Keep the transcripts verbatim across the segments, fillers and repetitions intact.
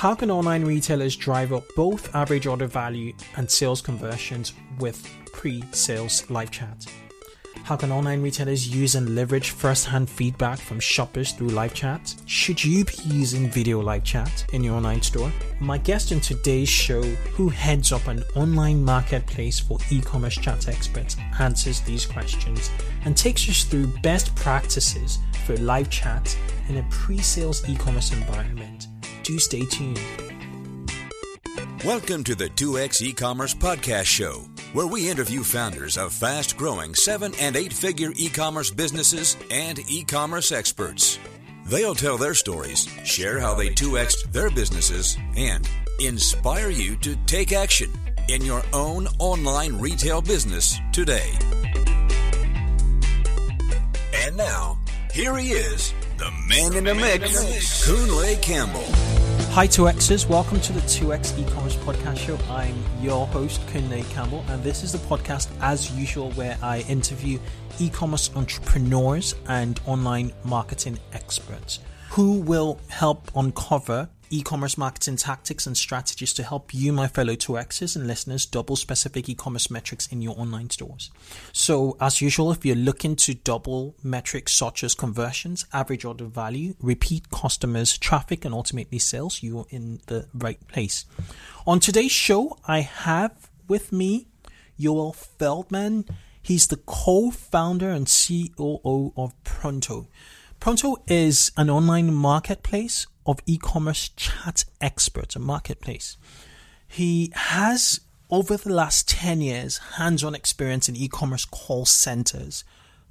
How can online retailers drive up both average order value and sales conversions with pre-sales live chat? How can online retailers use and leverage first-hand feedback from shoppers through live chat? Should you be using video live chat in your online store? My guest in today's show, who heads up an online marketplace for e-commerce chat experts, answers these questions and takes us through best practices for live chat in a pre-sales e-commerce environment. Do stay tuned. Welcome to the two X E-commerce Podcast Show, where we interview founders of fast-growing seven- and eight-figure e-commerce businesses and e-commerce experts. They'll tell their stories, share how they two X'd their businesses, and inspire you to take action in your own online retail business today. And now, here he is, the man in the mix, Kunle Campbell. Hi two Xers, welcome to the two X E-commerce Podcast Show. I'm your host, Kunle Campbell, and this is the podcast, as usual, where I interview e-commerce entrepreneurs and online marketing experts who will help uncover e-commerce marketing tactics and strategies to help you, my fellow two Xers and listeners, double specific e-commerce metrics in your online stores. So, as usual, if you're looking to double metrics such as conversions, average order value, repeat customers, traffic, and ultimately sales, you're in the right place. On today's show, I have with me Joel Feldman. He's the co-founder and C O O of Pronto. Pronto is an online marketplace of e-commerce chat experts, a marketplace. He has, over the last ten years, hands-on experience in e-commerce call centers,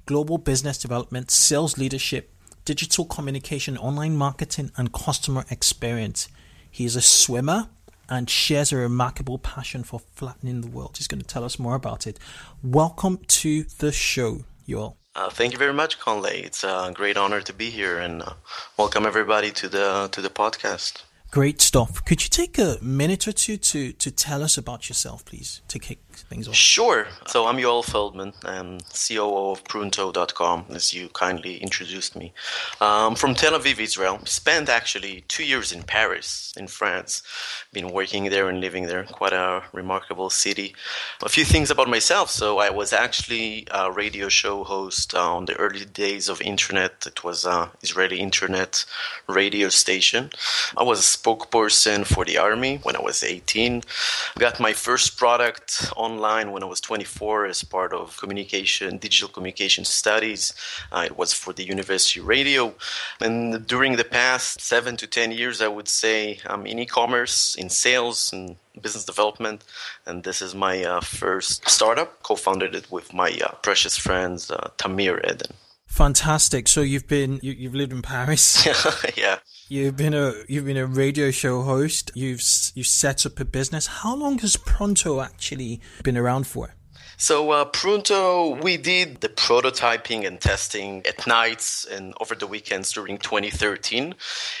global business development, sales leadership, digital communication, online marketing, and customer experience. He is a swimmer and shares a remarkable passion for flattening the world. He's going to tell us more about it. Welcome to the show, you all. Uh, thank you very much, Kunle. It's a great honor to be here, and uh, welcome everybody to the to the podcast. Great stuff. Could you take a minute or two to, to tell us about yourself, please, to kick things off? Sure. So I'm Joel Feldman. I'm C O O of Pronto dot com, as you kindly introduced me. I'm um, from Tel Aviv, Israel. Spent actually two years in Paris, in France. Been working there and living there. Quite a remarkable city. A few things about myself. So I was actually a radio show host uh, on the early days of internet. It was an Israeli internet radio station. I was a spokesperson for the army when I was eighteen. Got my first product online when I was twenty-four as part of communication, digital communication studies. Uh, it was for the university radio. And during the past seven to ten years, I would say I'm in e-commerce, in sales, and business development. And this is my uh, first startup. Co-founded it with my uh, precious friends, uh, Tamir Eden. Fantastic. So you've been you, you've lived in Paris. Yeah. You've been a you've been a radio show host. You've you set up a business. How long has Pronto actually been around for? So uh, Pronto, we did the prototyping and testing at nights and over the weekends during twenty thirteen,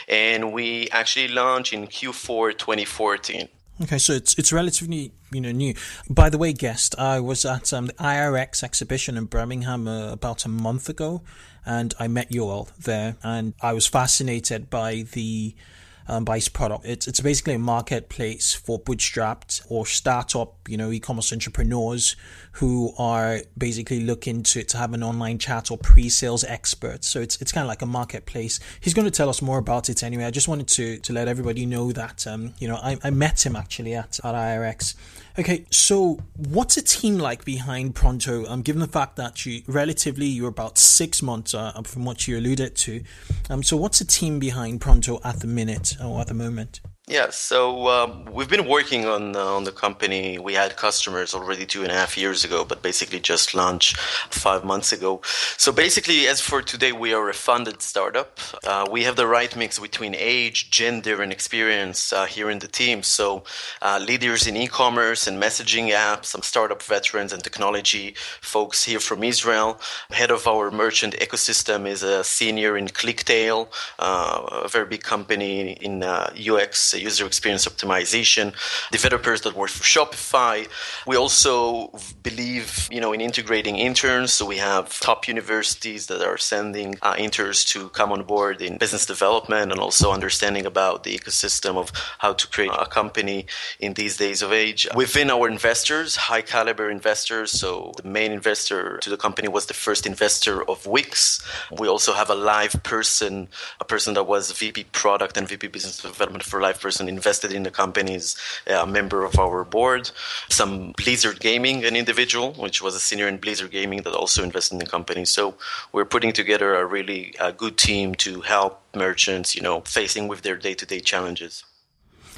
and we actually launched in Q four twenty fourteen. Okay, so it's it's relatively you know new. By the way, guest, I was at um, the I R X exhibition in Birmingham uh, about a month ago, and I met Joel there, and I was fascinated by the um, by his product. It's it's basically a marketplace for bootstrapped or startup, you know, e-commerce entrepreneurs who are basically looking to to have an online chat or pre-sales expert. So it's it's kind of like a marketplace. He's going to tell us more about it anyway. I just wanted to to let everybody know that um you know I, I met him actually at, at I R X. Okay, so what's a team like behind Pronto? Um, given the fact that you relatively you're about six months uh, from what you alluded to, um, so what's a team behind Pronto at the minute or at the moment? Yeah, so um, we've been working on uh, on the company. We had customers already two and a half years ago, but basically just launched five months ago. So basically, as for today, we are a funded startup. Uh, we have the right mix between age, gender, and experience uh, here in the team. So uh, leaders in e-commerce and messaging apps, some startup veterans and technology folks here from Israel. Head of our merchant ecosystem is a senior in Clicktale, uh, a very big company in uh, U X the user experience optimization, developers that work for Shopify. We also believe, you know, in integrating interns. So we have top universities that are sending uh, interns to come on board in business development and also understanding about the ecosystem of how to create a company in these days of age. Within our investors, high caliber investors. So the main investor to the company was the first investor of Wix. We also have a Live Person, a person that was V P product and V P business development for Live Person, invested in the company's uh, member of our board. Some Blizzard Gaming, an individual, which was a senior in Blizzard Gaming that also invested in the company. So we're putting together a really uh, good team to help merchants, you know, facing with their day-to-day challenges.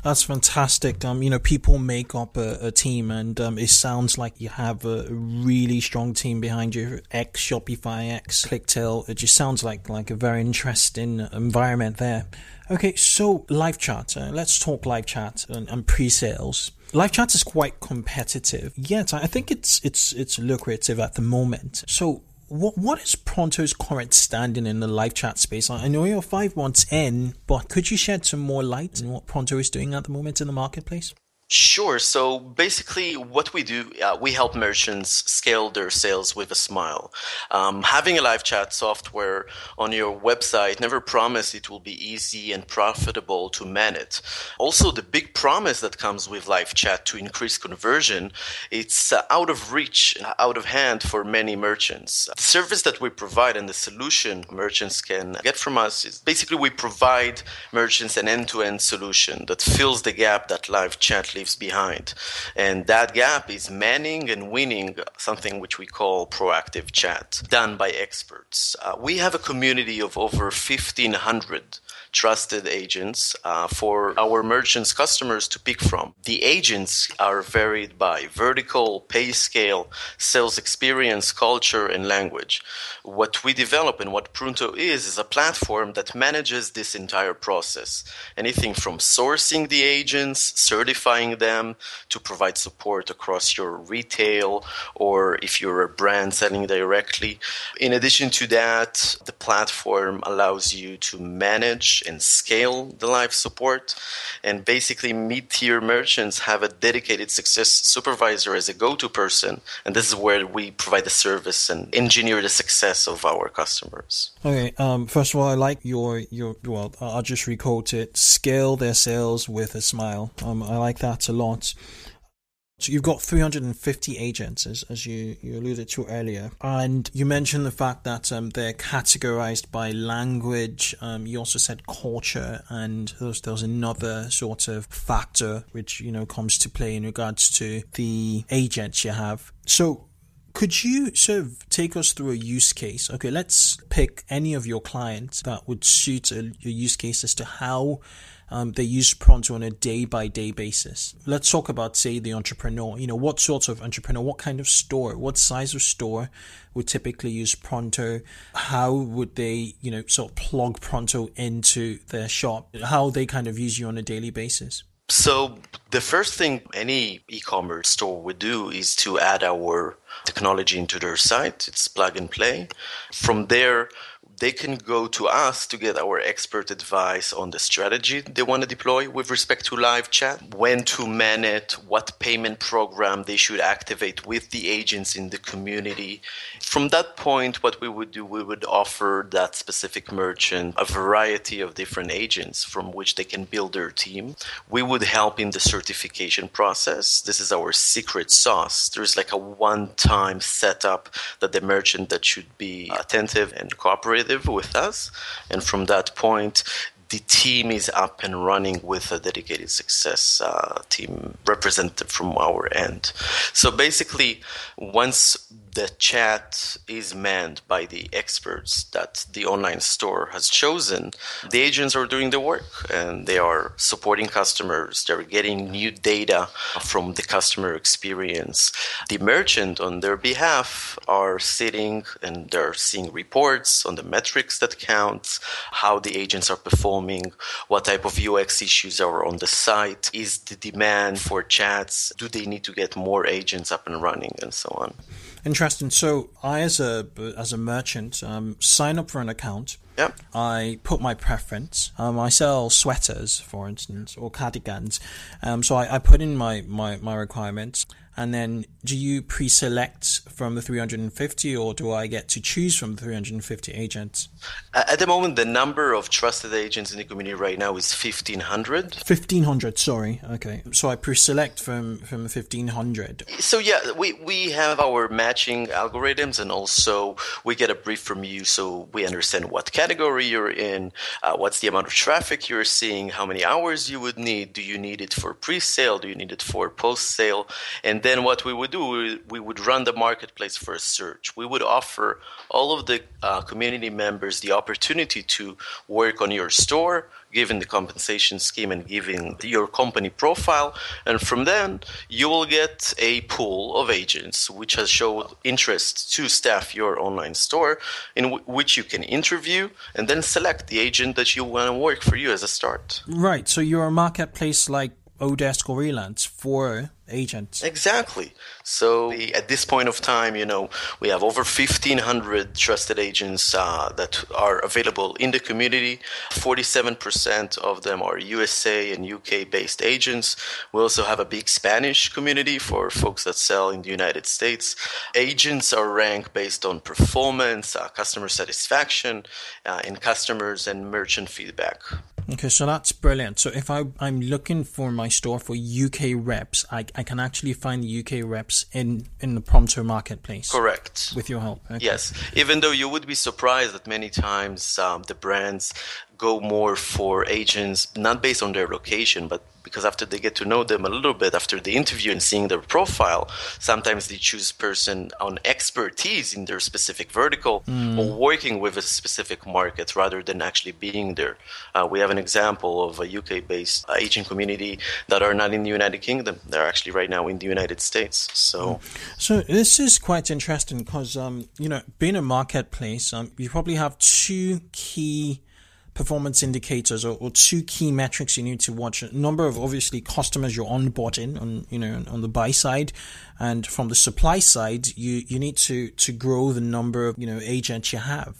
That's fantastic. Um, you know, people make up a, a team, and um, it sounds like you have a really strong team behind you. Ex Shopify, ex Clicktale. It just sounds like like a very interesting environment there. Okay, so live chat. Uh, let's talk live chat and, and pre-sales. Live chat is quite competitive, yet I think it's it's it's lucrative at the moment. So. What What is Pronto's current standing in the live chat space? I know you're five months in, but could you shed some more light on what Pronto is doing at the moment in the marketplace? Sure. So basically what we do, uh, we help merchants scale their sales with a smile. Um, having a live chat software on your website never promised it will be easy and profitable to manage. Also, the big promise that comes with live chat to increase conversion, it's uh, out of reach and out of hand for many merchants. The service that we provide and the solution merchants can get from us is basically we provide merchants an end-to-end solution that fills the gap that live chat leaves behind. And that gap is manning and winning something which we call proactive chat, done by experts. Uh, we have a community of over fifteen hundred trusted agents uh, for our merchants' customers to pick from. The agents are varied by vertical, pay scale, sales experience, culture, and language. What we develop and what Pronto is, is a platform that manages this entire process. Anything from sourcing the agents, certifying them, to provide support across your retail, or if you're a brand selling directly. In addition to that, the platform allows you to manage and scale the live support, and basically mid-tier merchants have a dedicated success supervisor as a go-to person, and this is where we provide the service and engineer the success of our customers. Okay, um, first of all, I like your, your well, I'll just requote it, scale their sales with a smile. Um, I like that a lot. So you've got three hundred fifty agents, as, as you, you alluded to earlier. And you mentioned the fact that um, they're categorized by language. Um, you also said culture, and there's, there's another sort of factor which, you know, comes to play in regards to the agents you have. So could you sort of take us through a use case? Okay, let's pick any of your clients that would suit a, a use case as to how Um, they use Pronto on a day-by-day basis. Let's talk about, say, the entrepreneur. You know, what sort of entrepreneur, what kind of store, what size of store would typically use Pronto? How would they, you know, sort of plug Pronto into their shop? How they kind of use you on a daily basis? So the first thing any e-commerce store would do is to add our technology into their site. It's plug and play. From there, they can go to us to get our expert advice on the strategy they want to deploy with respect to live chat, when to man it, what payment program they should activate with the agents in the community. From that point, what we would do, we would offer that specific merchant a variety of different agents from which they can build their team. We would help in the certification process. This is our secret sauce. There's like a one-time setup that the merchant that should be attentive and cooperative with us, and from that point the team is up and running with a dedicated success uh, team represented from our end. So basically, once the chat is manned by the experts that the online store has chosen, the agents are doing the work and they are supporting customers. They're getting new data from the customer experience. The merchant on their behalf are sitting and they're seeing reports on the metrics that count, how the agents are performing, what type of U X issues are on the site, is the demand for chats, do they need to get more agents up and running, and so on. Interesting. So I, as a as a merchant, um, sign up for an account. Yep. I put my preference. Um, I sell sweaters, for instance, or cardigans. Um, so I, I put in my, my, my requirements. And then do you pre-select from the three hundred fifty or do I get to choose from the three hundred fifty agents? At the moment, the number of trusted agents in the community right now is fifteen hundred. fifteen hundred, sorry. Okay. So I pre-select from, from fifteen hundred. So yeah, we, we have our matching algorithms and also we get a brief from you so we understand what category you're in, uh, what's the amount of traffic you're seeing, how many hours you would need, do you need it for pre-sale, do you need it for post-sale, and then what we would do, we would run the marketplace for a search. We would offer all of the uh, community members the opportunity to work on your store, given the compensation scheme and given your company profile. And from then, you will get a pool of agents which has showed interest to staff your online store, in w- which you can interview and then select the agent that you want to work for you as a start. Right. So you're a marketplace like Odesk or Elance for agents. Exactly. So at this point of time, you know, we have over fifteen hundred trusted agents uh, that are available in the community. forty-seven percent of them are U S A and U K based agents. We also have a big Spanish community for folks that sell in the United States. Agents are ranked based on performance, uh, customer satisfaction, uh, and customers and merchant feedback. Okay, so that's brilliant. So if I, I'm looking for my store for U K reps, I, I can actually find the U K reps in, in the Pronto marketplace. Correct. With your help. Okay. Yes. Even though you would be surprised that many times um, the brands go more for agents, not based on their location, but because after they get to know them a little bit, after the interview and seeing their profile, sometimes they choose person on expertise in their specific vertical mm. or working with a specific market rather than actually being there. Uh, we have an example of a U K-based uh, agent community that are not in the United Kingdom. They're actually right now in the United States. So, so this is quite interesting because, um, you know, being a marketplace, um, you probably have two key performance indicators or, or two key metrics you need to watch. A number of obviously customers you're onboarding on, you know, on the buy side, and from the supply side, you, you need to, to grow the number of, you know, agents you have.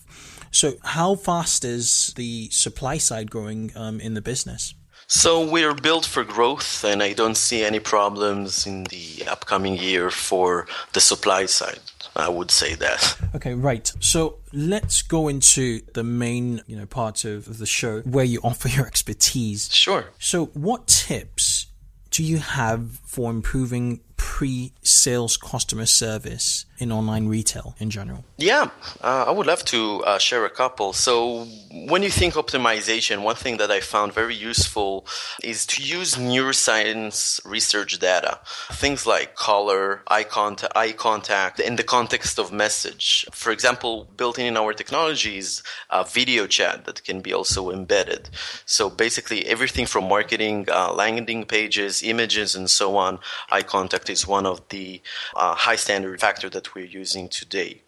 So how fast is the supply side growing um, in the business? So we're built for growth, and I don't see any problems in the upcoming year for the supply side. I would say that. Okay, right. So let's go into the main, you know, part of the show where you offer your expertise. Sure. So what tips do you have for improving pre-sales customer service in online retail in general? Yeah, uh, I would love to uh, share a couple. So when you think optimization, one thing that I found very useful is to use neuroscience research data. Things like color, eye contact, eye contact in the context of message. For example, built in our technologies, uh, video chat that can be also embedded. So basically everything from marketing, uh, landing pages, images, and so on, eye contact is one of the uh, high standard factor that we're using today.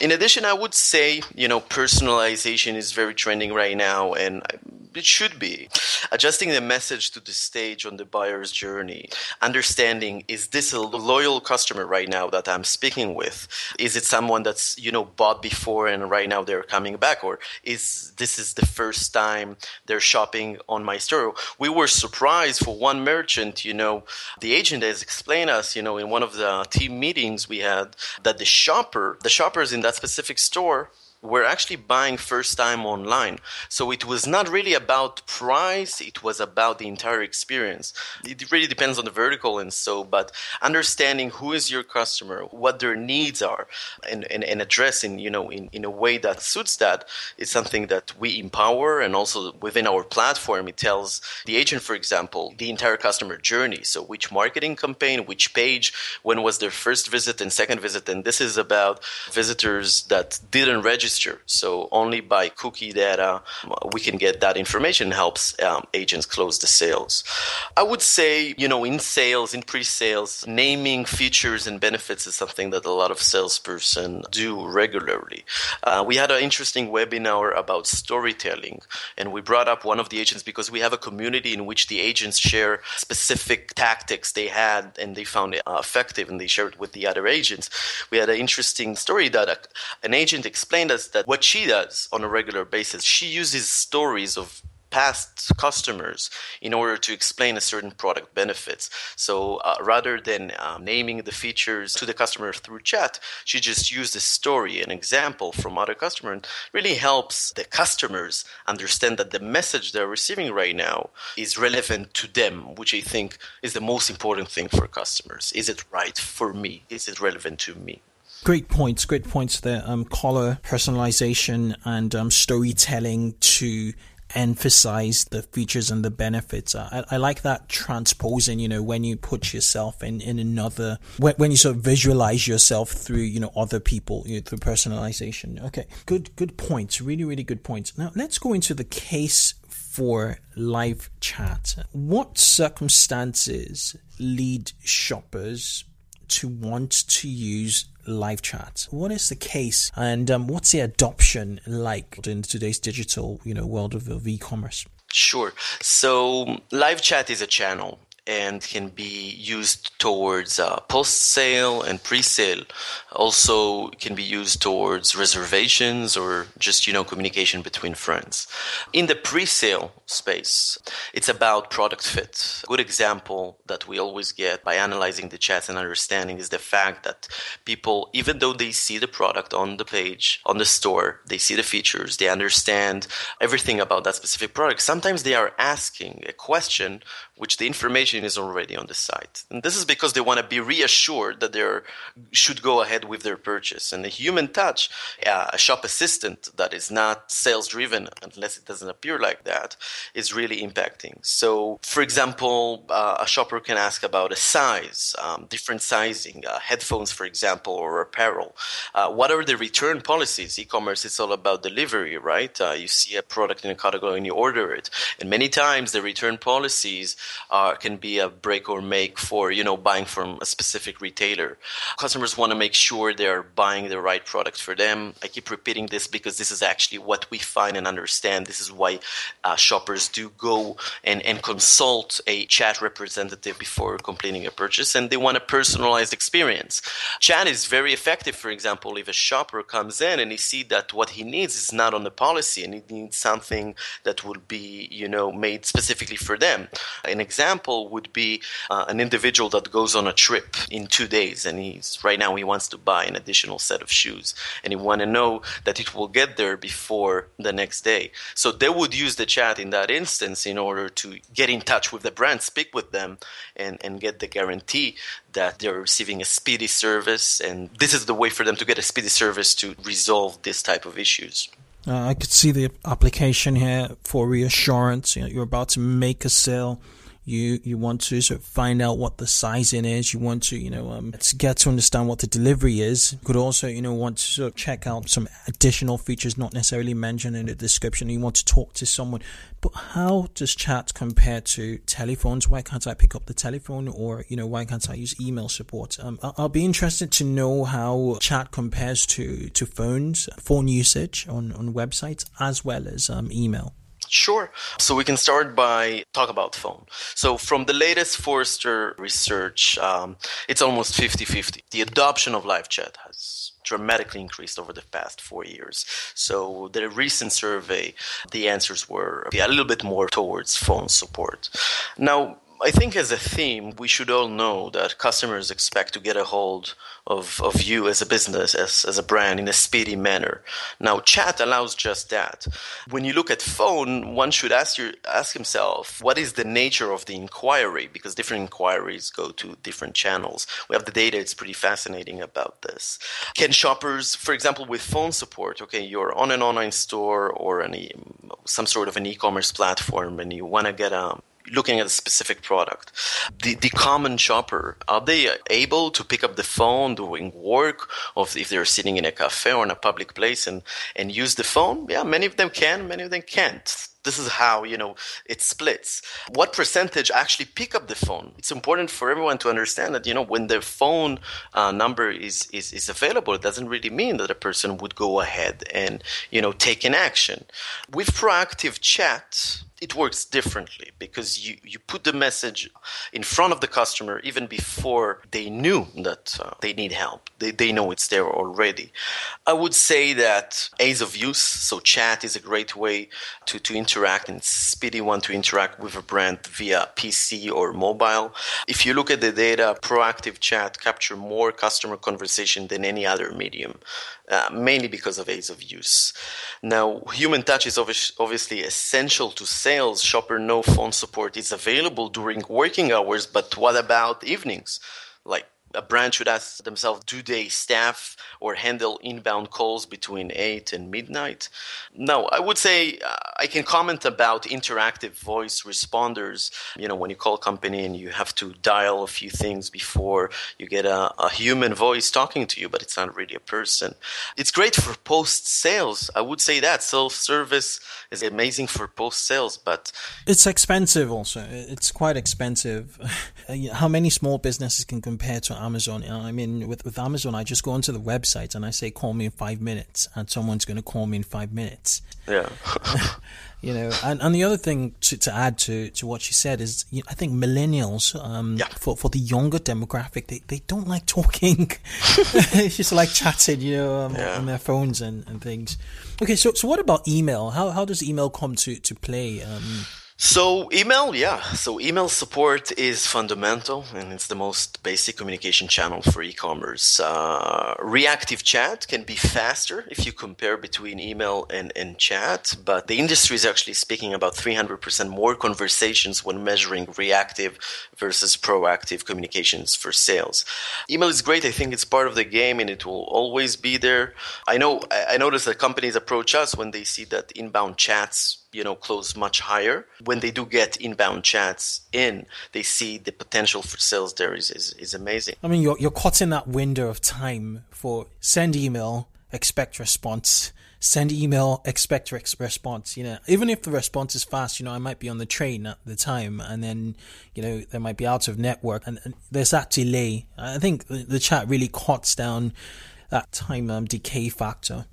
In addition, I would say, you know, personalization is very trending right now, and it should be. Adjusting the message to the stage on the buyer's journey. Understanding, is this a loyal customer right now that I'm speaking with? Is it someone that's, you know, bought before and right now they're coming back? Or is this is the first time they're shopping on my store? We were surprised for one merchant, you know, the agent has explained us, you know, in one of the team meetings we had that the shopper, the shoppers in that specific store were actually buying first time online. So it was not really about price, it was about the entire experience. It really depends on the vertical and so, but understanding who is your customer, what their needs are, and, and, and addressing, you know, in, in a way that suits that is something that we empower, and also within our platform, it tells the agent, for example, the entire customer journey. So which marketing campaign, which page, when was their first visit and second visit, and this is about visitors that didn't register. So only by cookie data, we can get that information and helps um, agents close the sales. I would say, you know, in sales, in pre-sales, naming features and benefits is something that a lot of salesperson do regularly. Uh, we had an interesting webinar about storytelling, and we brought up one of the agents because we have a community in which the agents share specific tactics they had and they found it uh, effective, and they shared it with the other agents. We had an interesting story that a, an agent explained us us that what she does on a regular basis, she uses stories of past customers in order to explain a certain product benefits. So uh, rather than uh, naming the features to the customer through chat, she just used a story, an example from other customers, and really helps the customers understand that the message they're receiving right now is relevant to them, which I think is the most important thing for customers. Is it right for me? Is it relevant to me? Great points, great points there. Um, caller personalization and um, storytelling to emphasize the features and the benefits. I, I like that transposing, you know, when you put yourself in, in another, when, when you sort of visualize yourself through, you know, other people, you know, through personalization. Okay. Good, good points. Really, really good points. Now let's go into the case for live chat. What circumstances lead shoppers to want to use live chat? What is the case, and um, what's the adoption like in today's digital, you know, world of, of e-commerce? Sure. So live chat is a channel and can be used towards uh, post-sale and pre-sale. Also can be used towards reservations or just, you know, communication between friends. In the pre-sale space, it's about product fit. A good example that we always get by analyzing the chats and understanding is the fact that people, even though they see the product on the page, on the store, they see the features, they understand everything about that specific product, sometimes they are asking a question which the information is already on the site. And this is because they want to be reassured that they should go ahead with their purchase. And the human touch, uh, a shop assistant that is not sales-driven, unless it doesn't appear like that, is really impacting. So, for example, uh, a shopper can ask about a size, um, different sizing, uh, headphones, for example, or apparel. Uh, what are the return policies? E-commerce is all about delivery, right? Uh, you see a product in a category and you order it. And many times the return policies Uh, can be a break or make for, you know, buying from a specific retailer. Customers want to make sure they're buying the right product for them. I keep repeating this because this is actually what we find and understand. This is why uh, shoppers do go and, and consult a chat representative before completing a purchase, and they want a personalized experience. Chat is very effective, for example, if a shopper comes in and he sees that what he needs is not on the policy and he needs something that will be, you know, made specifically for them. An example would be uh, an individual that goes on a trip in two days and he's right now he wants to buy an additional set of shoes and he want to know that it will get there before the next day. So they would use the chat in that instance in order to get in touch with the brand, speak with them, and, and get the guarantee that they're receiving a speedy service. And this is the way for them to get a speedy service to resolve this type of issues. Uh, I could see the application here for reassurance. You know, you're about to make a sale. You you want to sort of find out what the sizing is. You want to, you know, um, to get to understand what the delivery is. You could also, you know, want to sort of check out some additional features not necessarily mentioned in the description. You want to talk to someone. But how does chat compare to telephones? Why can't I pick up the telephone? Or, you know, why can't I use email support? Um, I'll be interested to know how chat compares to, to phones, phone usage on, on websites, as well as um, email. Sure. So we can start by talk about phone. So from the latest Forrester research, um, it's almost fifty-fifty. The adoption of live chat has dramatically increased over the past four years. So the recent survey, the answers were a little bit more towards phone support. Now, I think as a theme, we should all know that customers expect to get a hold of, of you as a business, as, as a brand, in a speedy manner. Now, chat allows just that. When you look at phone, one should ask your, ask himself, what is the nature of the inquiry? Because different inquiries go to different channels. We have the data. It's pretty fascinating about this. Can shoppers, for example, with phone support, okay, you're on an online store or an e- some sort of an e-commerce platform and you want to get a looking at a specific product. The the common shopper, are they able to pick up the phone doing work, or if they're sitting in a cafe or in a public place and, and use the phone? Yeah, many of them can, many of them can't. This is how, you know, it splits. What percentage actually pick up the phone? It's important for everyone to understand that, you know, when the phone uh, number is, is is available, it doesn't really mean that a person would go ahead and, you know, take an action. With proactive chat, it works differently because you, you put the message in front of the customer even before they knew that uh, they need help. They, they know it's there already. I would say that ease of use, so chat is a great way to, to interact and speedy one to interact with a brand via P C or mobile. If you look at the data, proactive chat capture more customer conversation than any other medium, uh, mainly because of ease of use. Now, human touch is obvi- obviously essential to say sales, shopper no phone support is available during working hours, but what about evenings? Like a brand should ask themselves, do they staff or handle inbound calls between eight and midnight? No, I would say uh, I can comment about interactive voice responders. You know, when you call a company and you have to dial a few things before you get a, a human voice talking to you, but it's not really a person. It's great for post-sales. I would say that self-service is amazing for post-sales, but it's expensive also. It's quite expensive. How many small businesses can compare to Amazon? I mean, with, with Amazon, I just go onto the website and I say, call me in five minutes, and someone's going to call me in five minutes. Yeah. You know, and, and the other thing to, to add to, to what she said is, you know, I think millennials, um, yeah. for, for the younger demographic, they, they don't like talking. It's just like chatting, you know, um, yeah. on their phones and, and things. Okay, so so what about email? How how does email come to, to play? Um, So email, yeah. So email support is fundamental and it's the most basic communication channel for e-commerce. Uh, reactive chat can be faster if you compare between email and, and chat, but the industry is actually speaking about three hundred percent more conversations when measuring reactive versus proactive communications for sales. Email is great. I think it's part of the game and it will always be there. I know, I noticed that companies approach us when they see that inbound chats, you know, close much higher. When they do get inbound chats in, they see the potential for sales there is is, is amazing. I mean, you're you're caught in that window of time for send email, expect response. Send email, expect response. You know, even if the response is fast, you know, I might be on the train at the time, and then, you know, they might be out of network, and, and there's that delay. I think the, the chat really cuts down that time um, decay factor.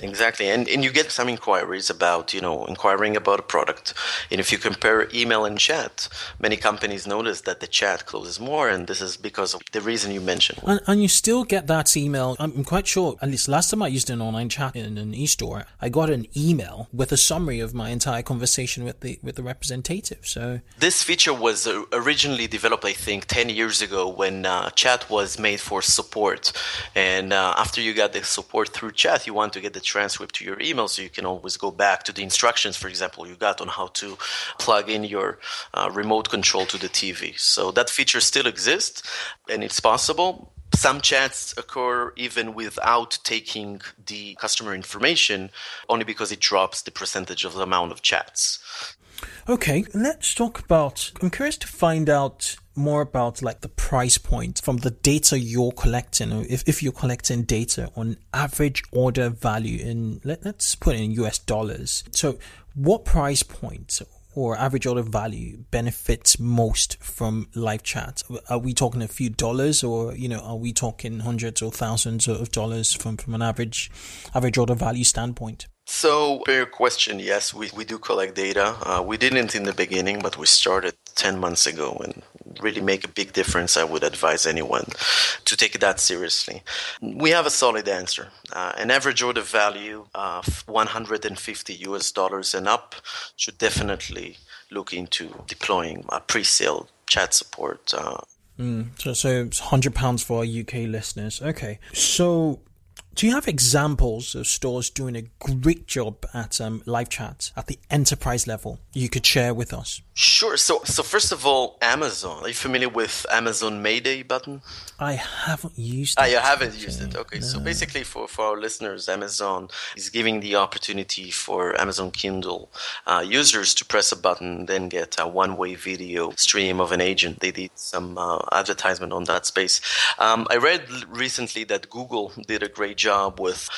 Exactly. And and you get some inquiries about, you know, inquiring about a product. And if you compare email and chat, many companies notice that the chat closes more. And this is because of the reason you mentioned. And, and you still get that email. I'm quite sure, at least last time I used an online chat in an e-store, I got an email with a summary of my entire conversation with the with the representative. So this feature was originally developed, I think, ten years ago when uh, chat was made for support. And uh, after you got the support through chat, you want to get the transcript to your email so you can always go back to the instructions, for example, you got on how to plug in your uh, remote control to the T V. So that feature still exists and it's possible. Some chats occur even without taking the customer information, only because it drops the percentage of the amount of chats. Okay, let's talk about, I'm curious to find out more about like the price point from the data you're collecting, or if, if you're collecting data on average order value in, let, let's put it in U S dollars. So what price point or average order value benefits most from live chat? Are we talking a few dollars, or, you know, are we talking hundreds or thousands of dollars from, from an average average order value standpoint? So, fair question. Yes, we, we do collect data. Uh, we didn't in the beginning, but we started ten months ago and really make a big difference. I would advise anyone to take that seriously. We have a solid answer. Uh, an average order value of one hundred fifty U S dollars and up should definitely look into deploying a pre-sale chat support. Uh, mm, so, so it's one hundred pounds for our U K listeners. Okay. So, do you have examples of stores doing a great job at um, live chat at the enterprise level you could share with us? Sure. So, so first of all, Amazon. Are you familiar with Amazon Mayday button? I haven't used it. Ah, you haven't actually. used it. Okay. No. So basically for, for our listeners, Amazon is giving the opportunity for Amazon Kindle uh, users to press a button, then get a one-way video stream of an agent. They did some uh, advertisement on that space. Um, I read recently that Google did a great job job with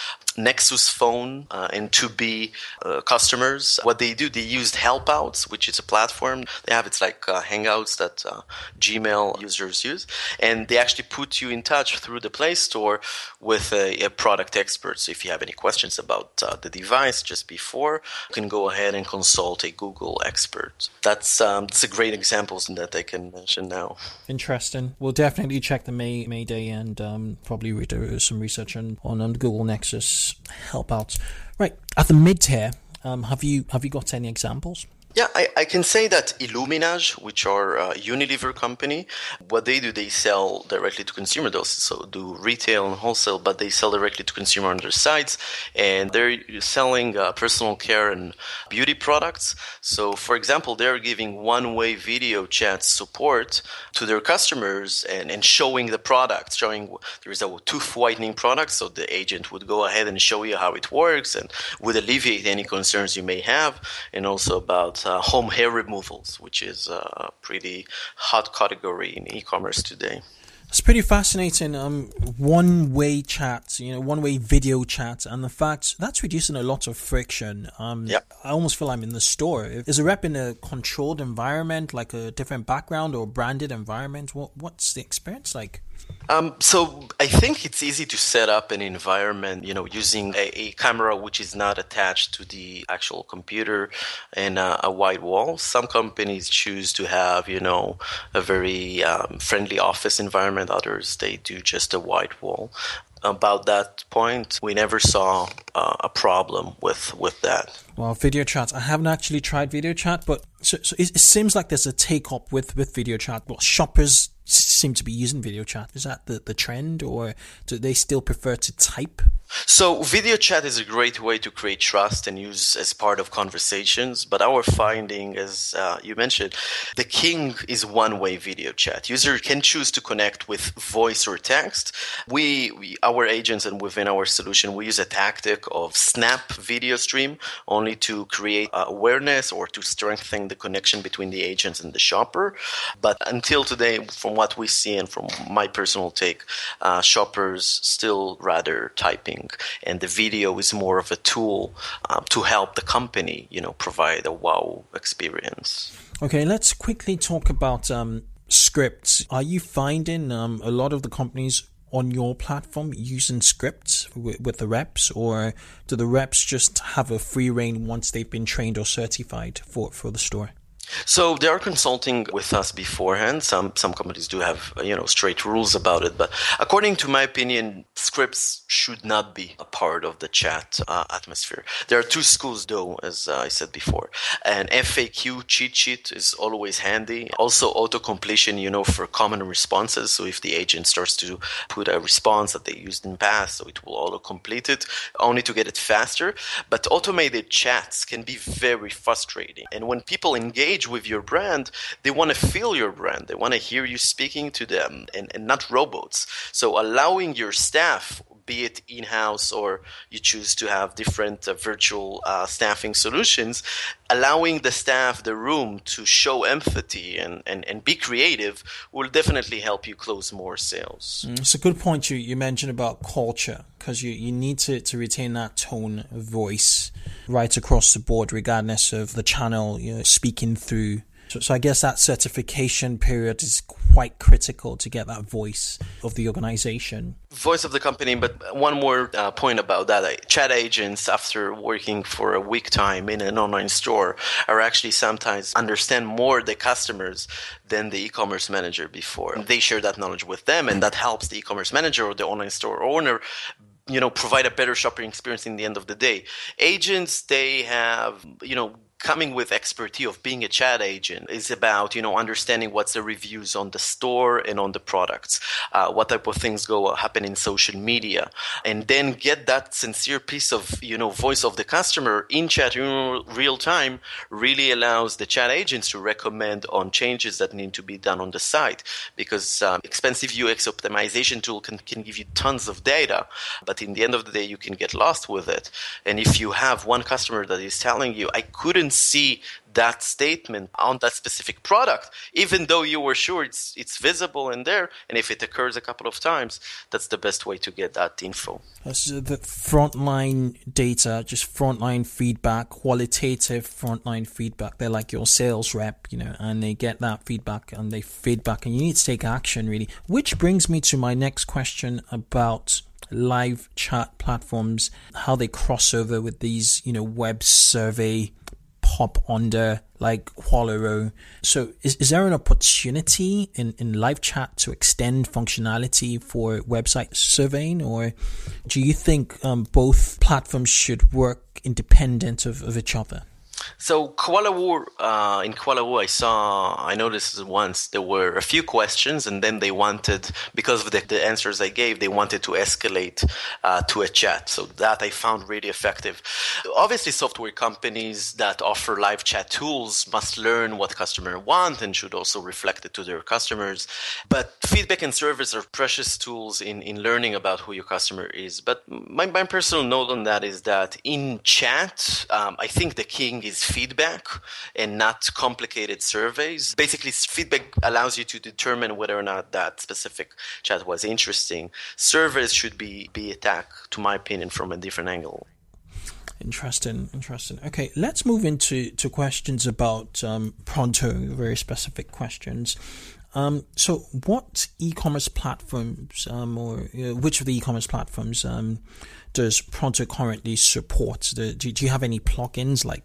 Nexus phone uh, and two B uh, customers. What they do, they used Helpouts, which is a platform they have. It's like uh, Hangouts that uh, Gmail users use, and they actually put you in touch through the Play Store with a, a product expert. So if you have any questions about uh, the device just before, you can go ahead and consult a Google expert. That's um, that's a great example that I can mention now. Interesting. We'll definitely check the May Mayday and um, probably do some research on on, on Google Nexus. Help out. Right. At the mid-tier, um, have you have you got any examples? Yeah, I, I can say that Illuminage, which are a Unilever company, what they do, they sell directly to consumer. They also do retail and wholesale, but they sell directly to consumer on their sites. And they're selling uh, personal care and beauty products. So, for example, they're giving one-way video chat support to their customers and, and showing the product, showing there is a tooth whitening product. So the agent would go ahead and show you how it works and would alleviate any concerns you may have, and also about Uh, home hair removals, which is a pretty hot category in e-commerce today. It's pretty fascinating. Um, one-way chat, you know, one-way video chat, and the fact that's reducing a lot of friction. Um, yep. I almost feel I'm in the store. Is a rep in a controlled environment, like a different background or branded environment? What What's the experience like? Um, so I think it's easy to set up an environment, you know, using a, a camera which is not attached to the actual computer and uh, a white wall. Some companies choose to have, you know, a very um, friendly office environment. Others, they do just a white wall. About that point, we never saw uh, a problem with, with that. Well, video chat. I haven't actually tried video chat, but so, so it, it seems like there's a take-up with, with video chat. Well, shoppers seem to be using video chat. Is that the, the trend, or do they still prefer to type? So video chat is a great way to create trust and use as part of conversations. But our finding, as uh, you mentioned, the king is one-way video chat. User can choose to connect with voice or text. We, we our agents and within our solution, we use a tactic of snap video stream only to create uh, awareness or to strengthen the connection between the agents and the shopper. But until today, from what we see and from my personal take, uh, shoppers still rather typing. And the video is more of a tool um, to help the company, you know, provide a wow experience. Okay, let's quickly talk about um, scripts. Are you finding um, a lot of the companies on your platform using scripts w- with the reps, or do the reps just have a free rein once they've been trained or certified for, for the store? So they are consulting with us beforehand. Some some companies do have, you know, straight rules about it. But according to my opinion, scripts should not be a part of the chat uh, atmosphere. There are two schools, though, as I said before. An F A Q cheat sheet is always handy. Also, auto-completion, you know, for common responses. So if the agent starts to put a response that they used in the past, so it will auto-complete it, only to get it faster. But automated chats can be very frustrating. And when people engage with your brand, they want to feel your brand. They want to hear you speaking to them and, and not robots. So allowing your staff, be it in-house or you choose to have different uh, virtual uh, staffing solutions, allowing the staff the room to show empathy and, and, and be creative will definitely help you close more sales. Mm, it's a good point you, you mentioned about culture, because you, you need to, to retain that tone of voice right across the board, regardless of the channel you're speaking through. So, so I guess that certification period is quite critical to get that voice of the organization. Voice of the company, but one more uh, point about that. Chat agents, after working for a week time in an online store, are actually sometimes understand more the customers than the e-commerce manager before. They share that knowledge with them, and that helps the e-commerce manager or the online store owner, you know, provide a better shopping experience in the end of the day. Agents, they have, you know, coming with expertise of being a chat agent is about, you know, understanding what's the reviews on the store and on the products, uh, what type of things go happen in social media, and then get that sincere piece of, you know, voice of the customer in chat in real time really allows the chat agents to recommend on changes that need to be done on the site, because um, expensive U X optimization tool can, can give you tons of data, but in the end of the day, you can get lost with it. And if you have one customer that is telling you, I couldn't didn't see that statement on that specific product, even though you were sure it's it's visible in there. And if it occurs a couple of times, that's the best way to get that info. So the frontline data, just frontline feedback, qualitative frontline feedback. They're like your sales rep, you know, and they get that feedback and they feedback, and you need to take action, really. Which brings me to my next question about live chat platforms, how they cross over with these, you know, web survey pop under like Qualaroo. So is, is there an opportunity in, in live chat to extend functionality for website surveying, or do you think um, both platforms should work independent of, of each other? So Qualaroo, uh, in Qualaroo, I saw, I noticed once there were a few questions, and then they wanted, because of the, the answers I gave, they wanted to escalate uh, to a chat. So that I found really effective. Obviously, software companies that offer live chat tools must learn what customers want and should also reflect it to their customers. But feedback and service are precious tools in, in learning about who your customer is. But my, my personal note on that is that in chat, um, I think the king is feedback and not complicated surveys. Basically, feedback allows you to determine whether or not that specific chat was interesting. Surveys should be, be attacked, to my opinion, from a different angle. Interesting, interesting. Okay, let's move into to questions about um, Pronto, very specific questions. Um, so what e-commerce platforms um, or you know, which of the e-commerce platforms um, does Pronto currently support? The, do, do you have any plugins like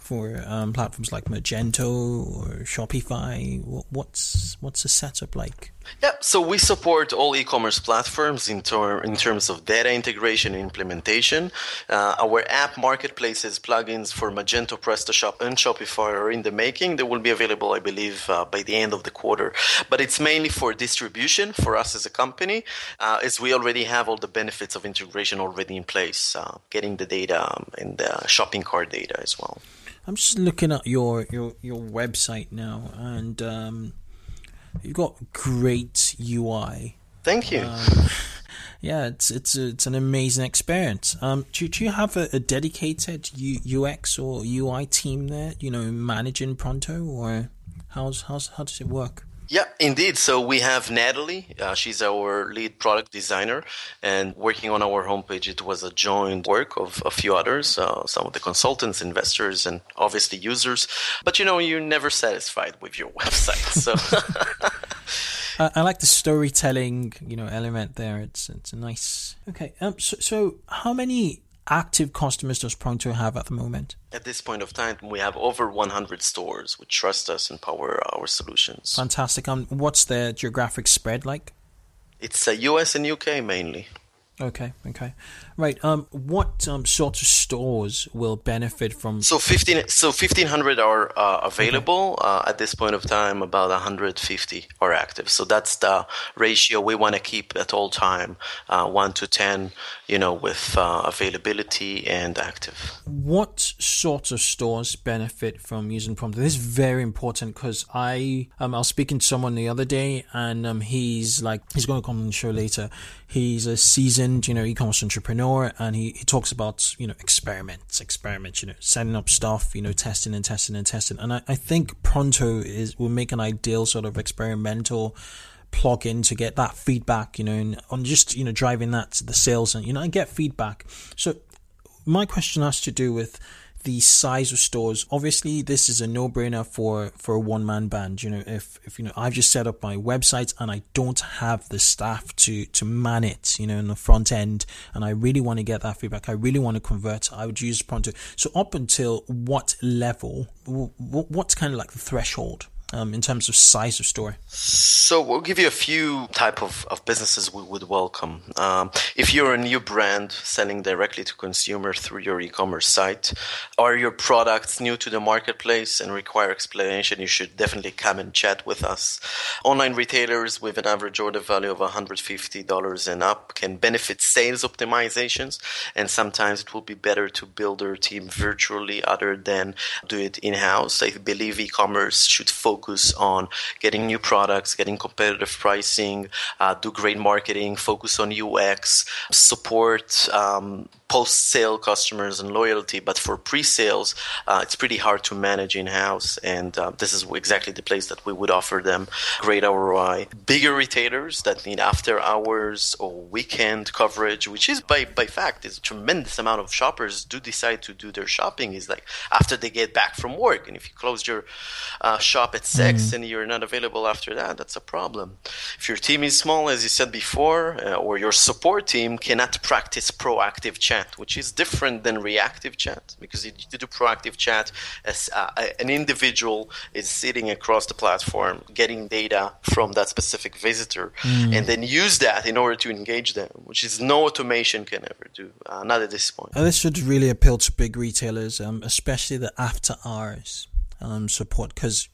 for um, platforms like Magento or Shopify? What's what's the setup like? Yeah, so we support all e-commerce platforms in, ter- in terms of data integration and implementation. Uh, our app marketplaces, plugins for Magento, PrestaShop, and Shopify are in the making. They will be available, I believe, uh, by the end of the quarter. But it's mainly for distribution for us as a company, uh, as we already have all the benefits of integration already in place, uh, getting the data and the shopping cart data as well. I'm just looking at your, your, your website now, and um, you've got great U I. Thank you. Um, yeah, it's it's a, it's an amazing experience. Um, do, do you have a, a dedicated U, UX or U I team there, you know, managing Pronto, or how's, how's, how does it work? Yeah, indeed. So we have Natalie. Uh, she's our lead product designer, and working on our homepage, it was a joint work of a few others, uh, some of the consultants, investors, and obviously users. But, you know, you're never satisfied with your website. So I, I like the storytelling, you know, element there. It's it's a nice. Okay. Um, so, so how many active customers does Pronto have at the moment? At this point of time, we have over one hundred stores which trust us and power our solutions. Fantastic. And um, what's the geographic spread like? It's uh, U S and U K mainly. Okay, okay. Right, um, what um, sort of stores will benefit from... So fifteen, so fifteen hundred are uh, available. Okay. Uh, at this point of time, about one hundred fifty are active. So that's the ratio we want to keep at all time, uh, one to ten, you know, with uh, availability and active. What sort of stores benefit from using Pronto? This is very important because I, um, I was speaking to someone the other day, and um, he's like, he's going to come on the show later. He's a seasoned you know e-commerce entrepreneur, and he, he talks about you know experiments experiments you know setting up stuff, you know testing and testing and testing and I, I think Pronto is will make an ideal sort of experimental plugin to get that feedback, you know and on just you know driving that to the sales, and you know and get feedback. So my question has to do with the size of stores. Obviously, this is a no-brainer for, for a one-man band. You know, if, if you know, I've just set up my website and I don't have the staff to, to man it, you know, in the front end, and I really want to get that feedback, I really want to convert, I would use Pronto. So up until what level, what's kind of like the threshold? Um, in terms of size of store? So we'll give you a few type of, of businesses we would welcome. Um, if you're a new brand selling directly to consumer through your e-commerce site, or your products new to the marketplace and require explanation, you should definitely come and chat with us. Online retailers with an average order value of one hundred fifty dollars and up can benefit sales optimizations, and sometimes it will be better to build their team virtually other than do it in-house. I believe e-commerce should focus focus on getting new products, getting competitive pricing, uh, do great marketing, focus on U X, support um, post-sale customers and loyalty. But for pre-sales, uh, it's pretty hard to manage in-house. And uh, this is exactly the place that we would offer them great R O I. Bigger retailers that need after hours or weekend coverage, which is by, by fact is a tremendous amount of shoppers do decide to do their shopping is like after they get back from work. And if you close your uh, shop at six mm-hmm. and you're not available after that, that's a problem. If your team is small, as you said before, uh, or your support team cannot practice proactive channels, which is different than reactive chat, because you do proactive chat as uh, an individual is sitting across the platform getting data from that specific visitor mm. and then use that in order to engage them, which is no automation can ever do, uh, not at this point. And this should really appeal to big retailers, um, especially the after hours um, support, because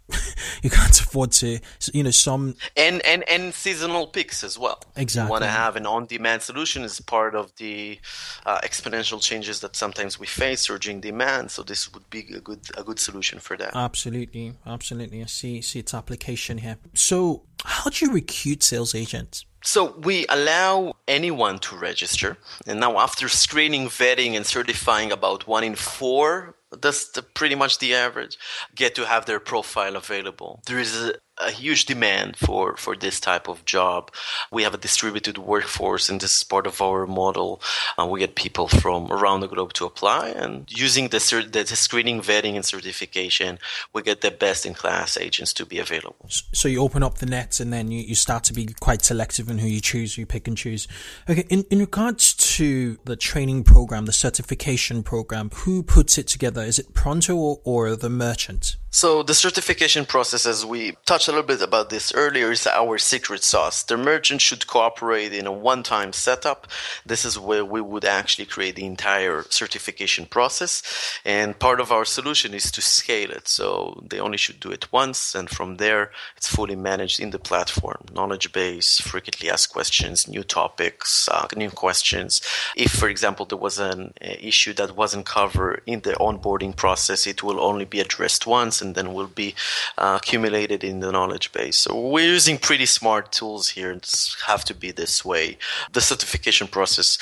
you can't afford to, you know, some and and and seasonal peaks as well. Exactly, you want to have an on-demand solution as part of the uh, exponential changes that sometimes we face, surging demand. So this would be a good a good solution for that. Absolutely, absolutely. I see see its application here. So how do you recruit sales agents? So we allow anyone to register, and now after screening, vetting, and certifying, about one in four. That's the, pretty much the average, get to have their profile available. There is a, a huge demand for, for this type of job. We have a distributed workforce, and this is part of our model. Uh, we get people from around the globe to apply, and using the, cert, the, the screening, vetting, and certification, we get the best-in-class agents to be available. So you open up the net, and then you, you start to be quite selective in who you choose, who you pick and choose. Okay, in, in regards to the training program, the certification program, who puts it together? Is it Pronto or, or the merchant? So the certification process, as we touched a little bit about this earlier, is our secret sauce. The merchant should cooperate in a one-time setup. This is where we would actually create the entire certification process. And part of our solution is to scale it. So they only should do it once. And from there, it's fully managed in the platform. Knowledge base, frequently asked questions, new topics, uh, new questions. If, for example, there was an issue that wasn't covered in the onboarding process, it will only be addressed once, and then will be uh, accumulated in the knowledge base. So we're using pretty smart tools here. It's have to be this way. The certification process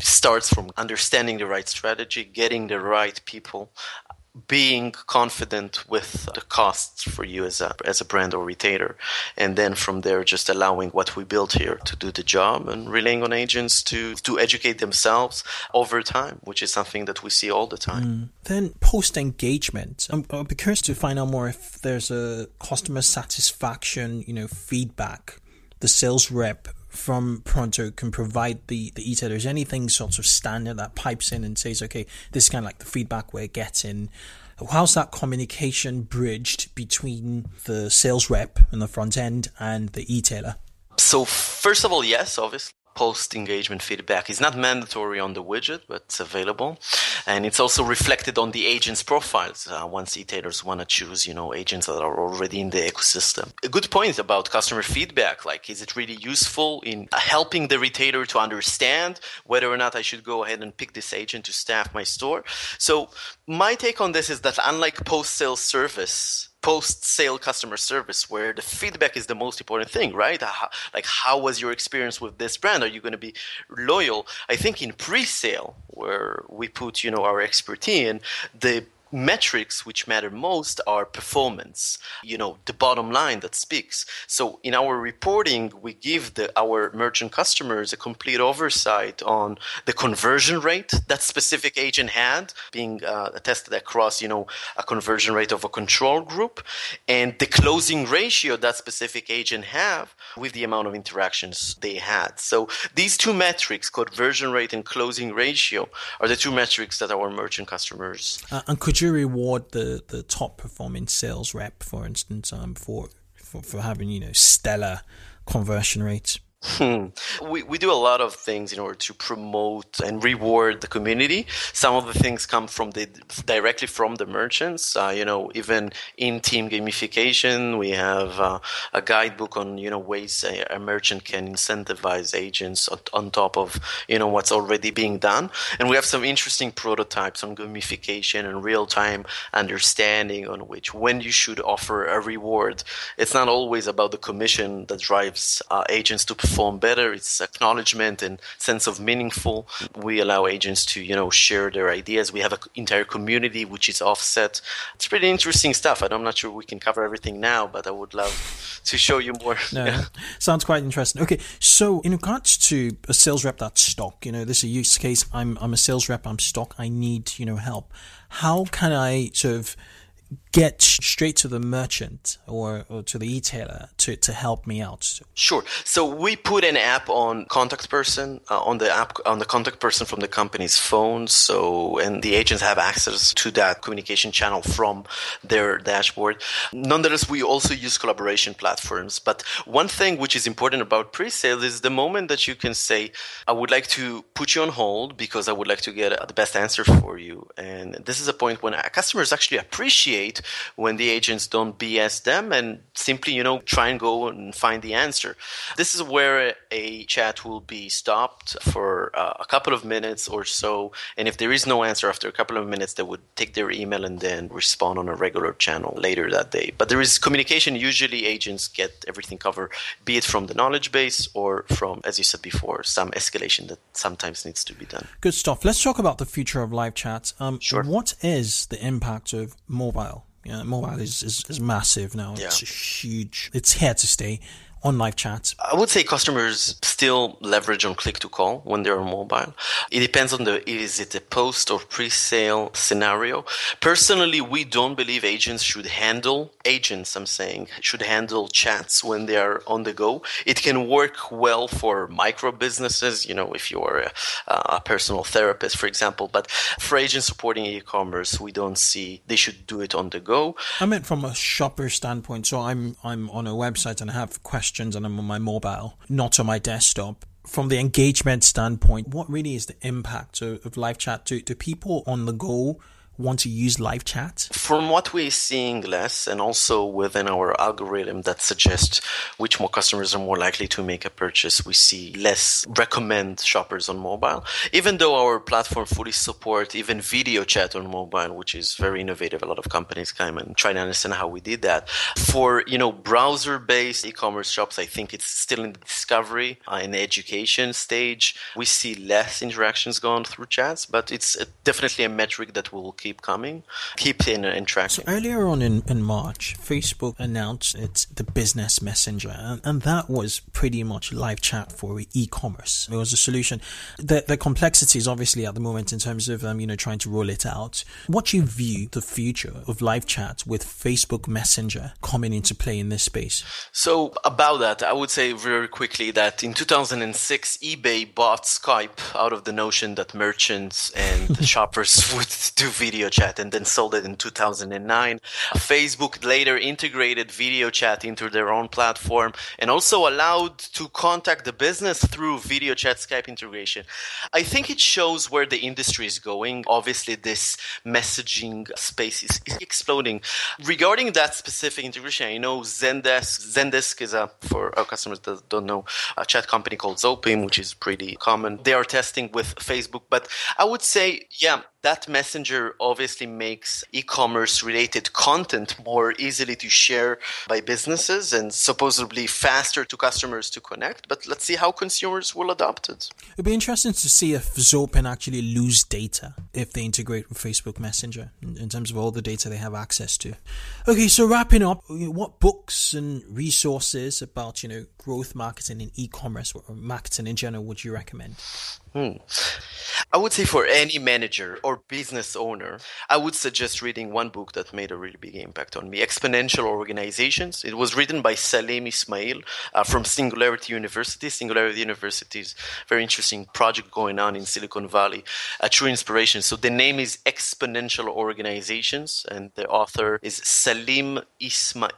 starts from understanding the right strategy, getting the right people, being confident with the costs for you as a as a brand or retailer, and then from there just allowing what we built here to do the job and relying on agents to to educate themselves over time, which is something that we see all the time. Mm. Then post engagement, I'm, I'm curious to find out more if there's a customer satisfaction, you know, feedback the sales rep from Pronto can provide the, the e-tailers, anything sort of standard that pipes in and says, okay, this is kind of like the feedback we're getting. How's that communication bridged between the sales rep and the front end and the e-tailer? So first of all, yes, obviously. Post-engagement feedback is not mandatory on the widget, but it's available. And it's also reflected on the agent's profiles uh, once e-tailers want to choose, you know, agents that are already in the ecosystem. A good point about customer feedback, like is it really useful in helping the retailer to understand whether or not I should go ahead and pick this agent to staff my store? So my take on this is that unlike post-sale service, post-sale customer service, where the feedback is the most important thing, right? Like, how was your experience with this brand? Are you going to be loyal? I think in pre-sale, where we put, you know, our expertise in, the metrics which matter most are performance, you know, the bottom line that speaks. So in our reporting, we give the, our merchant customers a complete oversight on the conversion rate that specific agent had, being uh, tested across, you know, a conversion rate of a control group, and the closing ratio that specific agent have with the amount of interactions they had. So these two metrics, conversion rate and closing ratio, are the two metrics that our merchant customers. Uh, and could you reward the, the top performing sales rep, for instance, um, for, for, for having, you know, stellar conversion rates? Hmm. We we do a lot of things in order to promote and reward the community. Some of the things come from the directly from the merchants. Uh, you know, even in-team gamification, we have uh, a guidebook on you know ways a, a merchant can incentivize agents on, on top of you know what's already being done. And we have some interesting prototypes on gamification and real-time understanding on which when you should offer a reward. It's not always about the commission that drives uh, agents to perform. Perform better. It's acknowledgement and sense of meaningful. We allow agents to, you know, share their ideas. We have an entire community which is offset. It's pretty interesting stuff. I'm not sure we can cover everything now, but I would love to show you more. No, yeah. Sounds quite interesting. Okay, so in regards to a sales rep that's stuck, you know, this is a use case. I'm I'm a sales rep. I'm stuck. I need, you know, help. How can I sort of get straight to the merchant or, or to the e-tailer to, to help me out? Sure. So we put an app on contact person, uh, on the app, on the contact person from the company's phone. So, and the agents have access to that communication channel from their dashboard. Nonetheless, we also use collaboration platforms. But one thing which is important about pre-sales is the moment that you can say, I would like to put you on hold because I would like to get the best answer for you. And this is a point when our customers actually appreciate when the agents don't B S them and simply, you know, try and go and find the answer. This is where a chat will be stopped for uh, a couple of minutes or so. And if there is no answer after a couple of minutes, they would take their email and then respond on a regular channel later that day. But there is communication. Usually agents get everything covered, be it from the knowledge base or from, as you said before, some escalation that sometimes needs to be done. Good stuff. Let's talk about the future of live chat. Um, sure. What is the impact of mobile? Yeah, mobile is, is, is massive now. Yeah. It's huge. It's here to stay on live chat. I would say customers still leverage on click to call when they're on mobile. It depends on the, is it a post or pre-sale scenario? Personally, we don't believe agents should handle, agents I'm saying, should handle chats when they are on the go. It can work well for micro businesses, you know, if you're a, a personal therapist, for example. But for agents supporting e-commerce, we don't see they should do it on the go. I meant from a shopper standpoint. So I'm I'm on a website and I have questions. And I'm on my mobile, not on my desktop. From the engagement standpoint, what really is the impact of, of live chat? Do, do people on the go want to use live chat? From what we're seeing less, and also within our algorithm that suggests which more customers are more likely to make a purchase, we see less recommend shoppers on mobile, even though our platform fully supports even video chat on mobile, which is very innovative. A lot of companies come and try to understand how we did that. For, you know, browser-based e-commerce shops, I think it's still in the discovery uh, and education stage. We see less interactions going through chats, but it's uh, definitely a metric that will keep coming, keep in and tracking. So earlier on in, in March, Facebook announced it's the Business Messenger, and, and that was pretty much live chat for e-commerce. It was a solution. The, the complexities, obviously, at the moment in terms of um, you know trying to roll it out. What do you view the future of live chat with Facebook Messenger coming into play in this space? So about that, I would say very quickly that in two thousand six, eBay bought Skype out of the notion that merchants and shoppers would do video. video chat and then sold it in two thousand nine. Facebook later integrated video chat into their own platform and also allowed to contact the business through video chat Skype integration. I think it shows where the industry is going. Obviously, this messaging space is, is exploding. Regarding that specific integration, I know Zendesk, Zendesk is a, for our customers that don't know, a chat company called Zopim, which is pretty common. They are testing with Facebook, but I would say, yeah, that messenger obviously makes e-commerce related content more easily to share by businesses and supposedly faster to customers to connect. But let's see how consumers will adopt it. It'd be interesting to see if Zopin actually lose data if they integrate with Facebook Messenger in, in terms of all the data they have access to. Okay, so wrapping up, what books and resources about, you know, growth marketing in e-commerce or marketing in general would you recommend? Hmm. I would say for any manager or for business owner, I would suggest reading one book that made a really big impact on me, Exponential Organizations. It was written by Salim Ismail uh, from Singularity University. Singularity University is a very interesting project going on in Silicon Valley, a true inspiration. So the name is Exponential Organizations, and the author is Salim Ismail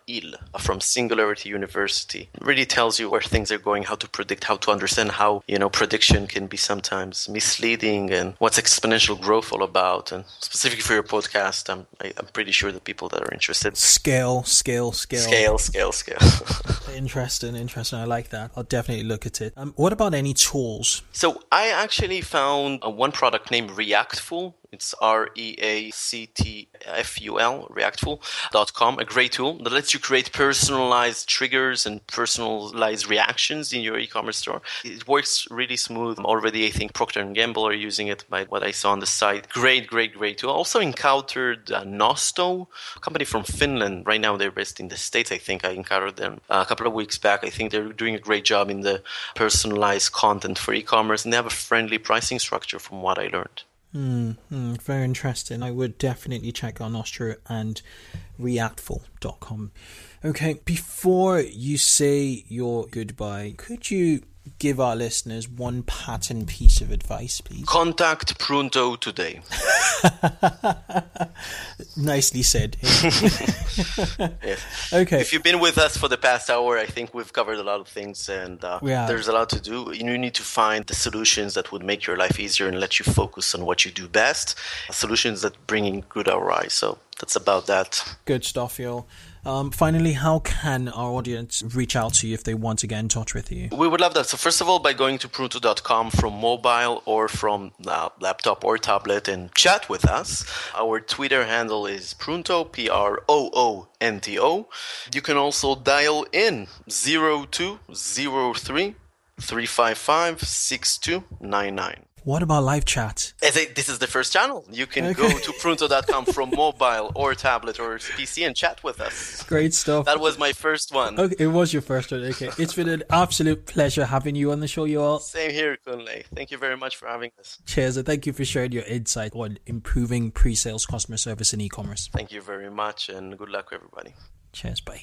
from Singularity University. It really tells you where things are going, how to predict, how to understand how, you know, prediction can be sometimes misleading and what's exponential growth all about. And specifically for your podcast, I'm, I, I'm pretty sure the people that are interested. Scale, scale, scale. Scale, scale, scale. Interesting, interesting. I like that. I'll definitely look at it. Um, what about any tools? So I actually found a one product named Reactful. It's R E A C T F U L, reactful dot com, a great tool that lets you create personalized triggers and personalized reactions in your e-commerce store. It works really smooth. Already, I think Procter and Gamble are using it by what I saw on the site. Great, great, great tool. Also encountered uh, Nosto, a company from Finland. Right now, they're based in the States, I think. I encountered them uh, a couple of weeks back. I think they're doing a great job in the personalized content for e-commerce, and they have a friendly pricing structure from what I learned. Mm, mm, very interesting. I would definitely check out Nostro and reactful dot com. Okay, before you say your goodbye, could you give our listeners one pattern piece of advice, please? Contact Pronto today. Nicely said. Yes. Okay. If you've been with us for the past hour, I think we've covered a lot of things, and uh, there's a lot to do. You need to find the solutions that would make your life easier and let you focus on what you do best, solutions that bring in good R O I. So that's about that. Good stuff, y'all. Um, finally, how can our audience reach out to you if they want to get in touch with you? We would love that. So first of all, by going to pronto dot com from mobile or from uh, laptop or tablet and chat with us. Our Twitter handle is Pronto, P R O O N T O. You can also dial in zero two zero three, three five five, six two nine nine. What about live chat? This is the first channel. You can okay. go to pronto dot com from mobile or tablet or P C and chat with us. Great stuff. That was my first one. Okay, it was your first one. Okay, it's been an absolute pleasure having you on the show, you all. Same here, Kunle. Thank you very much for having us. Cheers, and thank you for sharing your insight on improving pre-sales, customer service, and e-commerce. Thank you very much, and good luck, everybody. Cheers, bye.